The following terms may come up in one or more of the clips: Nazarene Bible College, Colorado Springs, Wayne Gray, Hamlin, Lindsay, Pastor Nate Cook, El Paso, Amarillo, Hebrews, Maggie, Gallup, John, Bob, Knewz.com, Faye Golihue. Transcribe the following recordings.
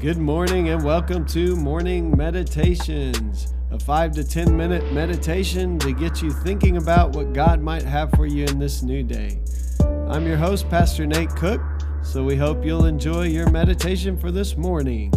Good morning and welcome to Morning Meditations, a 5 to 10 minute meditation to get you thinking about what God might have for you in this new day. I'm your host, Pastor Nate Cook, so we hope you'll enjoy your meditation for this morning.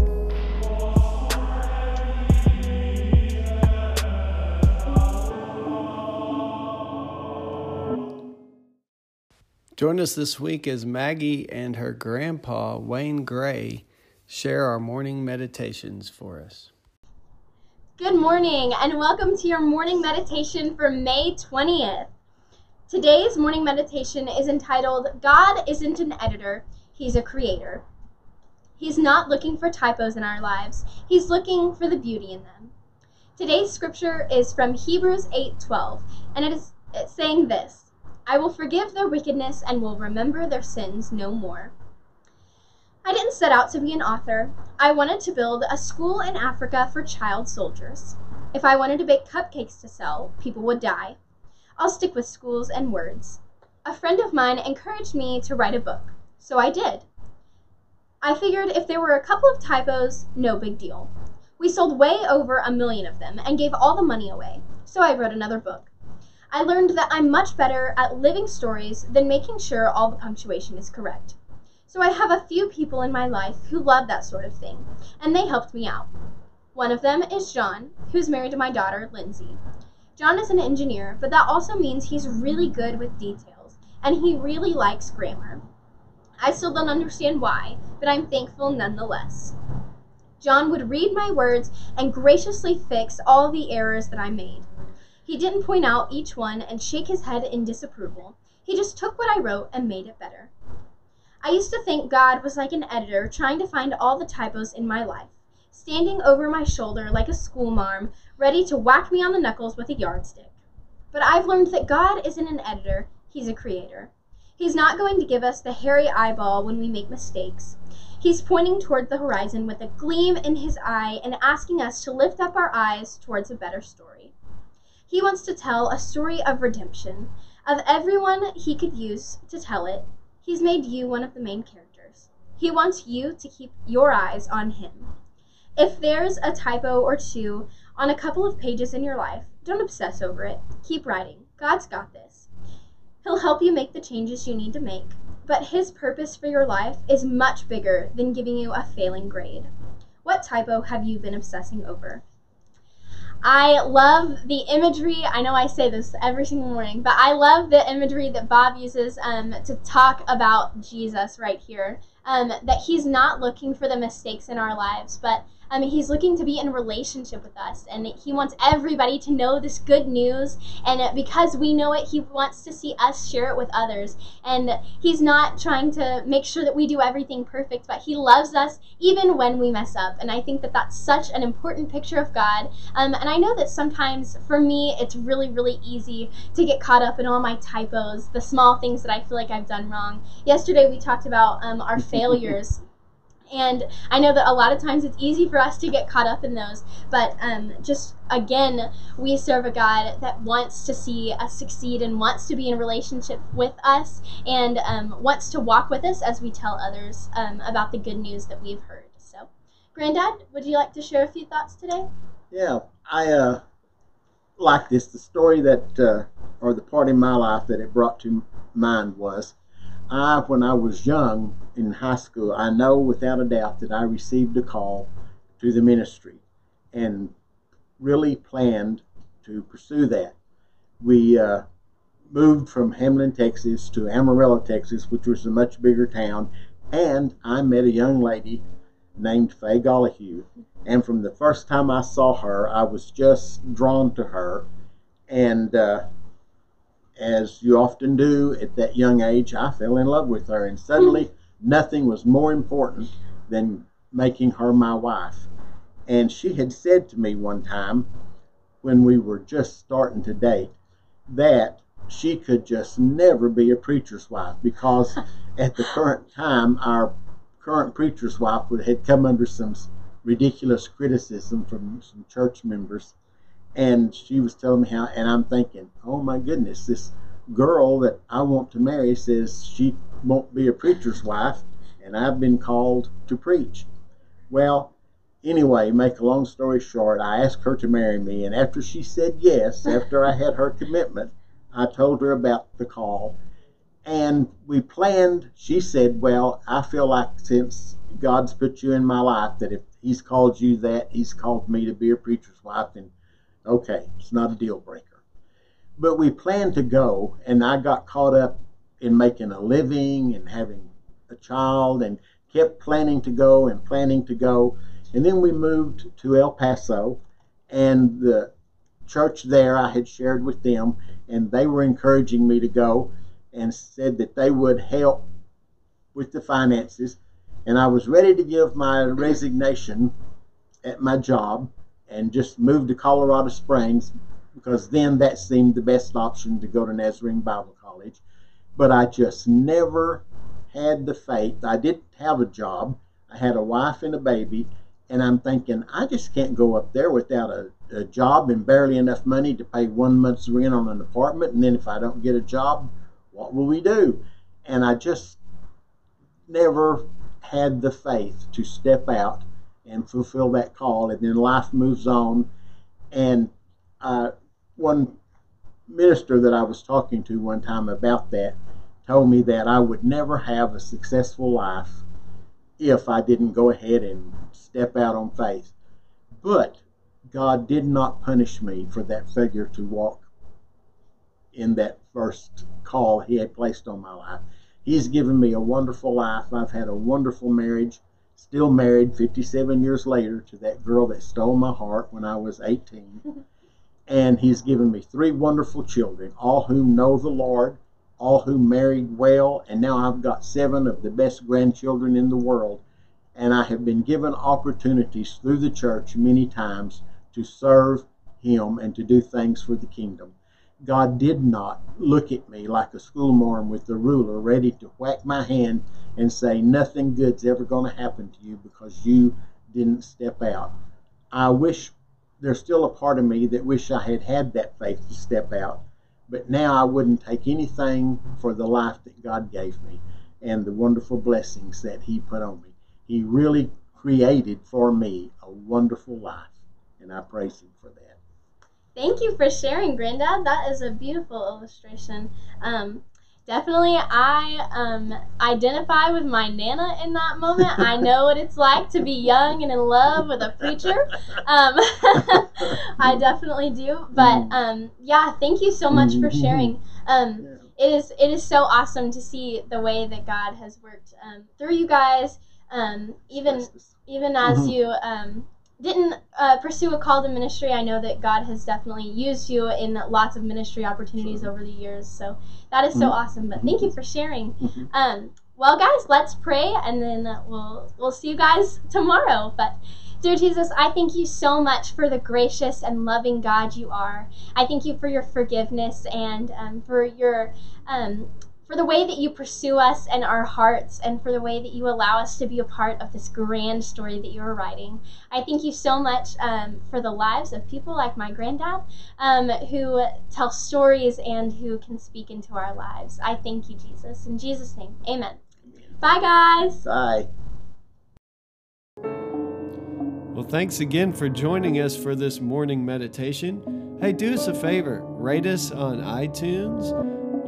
Join us this week as Maggie and her grandpa, Wayne Gray, share our morning meditations for us. Good morning and welcome to your morning meditation for May 20th. Today's morning meditation is entitled, God isn't an editor, He's a creator. He's not looking for typos in our lives, He's looking for the beauty in them. Today's scripture is from Hebrews 8:12, and it's saying this, I will forgive their wickedness and will remember their sins no more. I didn't set out to be an author. I wanted to build a school in Africa for child soldiers. If I wanted to bake cupcakes to sell, people would die. I'll stick with schools and words. A friend of mine encouraged me to write a book, so I did. I figured if there were a couple of typos, no big deal. We sold way over 1 million of them and gave all the money away, so I wrote another book. I learned that I'm much better at living stories than making sure all the punctuation is correct. So I have a few people in my life who love that sort of thing, and they helped me out. One of them is John, who's married to my daughter, Lindsay. John is an engineer, but that also means he's really good with details, and he really likes grammar. I still don't understand why, but I'm thankful nonetheless. John would read my words and graciously fix all the errors that I made. He didn't point out each one and shake his head in disapproval. He just took what I wrote and made it better. I used to think God was like an editor trying to find all the typos in my life, standing over my shoulder like a schoolmarm, ready to whack me on the knuckles with a yardstick. But I've learned that God isn't an editor, He's a creator. He's not going to give us the hairy eyeball when we make mistakes. He's pointing toward the horizon with a gleam in His eye and asking us to lift up our eyes towards a better story. He wants to tell a story of redemption, of everyone He could use to tell it. He's made you one of the main characters. He wants you to keep your eyes on Him. If there's a typo or two on a couple of pages in your life, don't obsess over it. Keep writing. God's got this. He'll help you make the changes you need to make, but His purpose for your life is much bigger than giving you a failing grade. What typo have you been obsessing over? I love the imagery. I know I say this every single morning, but I love the imagery that Bob uses to talk about Jesus right here, that He's not looking for the mistakes in our lives, but He's looking to be in relationship with us, and He wants everybody to know this good news, and because we know it, He wants to see us share it with others, and He's not trying to make sure that we do everything perfect, but He loves us even when we mess up, and I think that that's such an important picture of God, and I know that sometimes, for me, it's really, really easy to get caught up in all my typos, the small things that I feel like I've done wrong. Yesterday, we talked about our failures. And I know that a lot of times it's easy for us to get caught up in those, but just again, we serve a God that wants to see us succeed and wants to be in relationship with us and wants to walk with us as we tell others about the good news that we've heard. So, Granddad, would you like to share a few thoughts today? Yeah, I like this. The story that, or the part in my life that it brought to mind was, when I was young in high school, I know without a doubt that I received a call to the ministry and really planned to pursue that. We moved from Hamlin, Texas to Amarillo, Texas, which was a much bigger town, and I met a young lady named Faye Golihue, and from the first time I saw her, I was just drawn to her, and as you often do at that young age, I fell in love with her, and suddenly nothing was more important than making her my wife. And she had said to me one time, when we were just starting to date, that she could just never be a preacher's wife, because at the current time, our current preacher's wife had come under some ridiculous criticism from some church members. And she was telling me how, and I'm thinking, oh my goodness, this girl that I want to marry says she won't be a preacher's wife, and I've been called to preach. Well, anyway, make a long story short, I asked her to marry me, and after she said yes, after I had her commitment, I told her about the call. And we planned, she said, well, I feel like since God's put you in my life, that if he's called you that, he's called me to be a preacher's wife, and okay, it's not a deal breaker. But we planned to go, and I got caught up in making a living and having a child and kept planning to go and planning to go. And then we moved to El Paso, and the church there I had shared with them, and they were encouraging me to go, and said that they would help with the finances. And I was ready to give my resignation at my job and just move to Colorado Springs, because then that seemed the best option, to go to Nazarene Bible College. But I just never had the faith. I didn't have a job. I had a wife and a baby, and I'm thinking, I just can't go up there without a job and barely enough money to pay 1 month's rent on an apartment, and then if I don't get a job, what will we do? And I just never had the faith to step out and fulfill that call. And then life moves on. And one minister that I was talking to one time about that told me that I would never have a successful life if I didn't go ahead and step out on faith. But God did not punish me for that failure to walk in that first call he had placed on my life. He's given me a wonderful life. I've had a wonderful marriage, still married 57 years later to that girl that stole my heart when I was 18. And he's given me 3 wonderful children, all whom know the Lord, all who married well, and now I've got 7 of the best grandchildren in the world. And I have been given opportunities through the church many times to serve him and to do things for the kingdom. God did not look at me like a schoolmarm with the ruler ready to whack my hand and say, nothing good's ever going to happen to you because you didn't step out. I wish, there's still a part of me that wish I had had that faith to step out, but now I wouldn't take anything for the life that God gave me and the wonderful blessings that he put on me. He really created for me a wonderful life, and I praise him for that. Thank you for sharing, Granddad. That is a beautiful illustration. Definitely, I identify with my Nana in that moment. I know what it's like to be young and in love with a preacher. I definitely do. But, yeah, thank you so much for sharing. It is so awesome to see the way that God has worked through you guys, even as you... didn't pursue a call to ministry. I know that God has definitely used you in lots of ministry opportunities over the years, so that is so awesome. But thank you for sharing. Well, guys, let's pray, and then we'll see you guys tomorrow. But dear Jesus, I thank you so much for the gracious and loving God you are. I thank you for your forgiveness and for the way that you pursue us and our hearts, and for the way that you allow us to be a part of this grand story that you're writing. I thank you so much for the lives of people like my granddad who tell stories and who can speak into our lives. I thank you, Jesus. In Jesus' name, amen. Bye, guys. Bye. Well, thanks again for joining us for this morning meditation. Hey, do us a favor. Rate us on iTunes,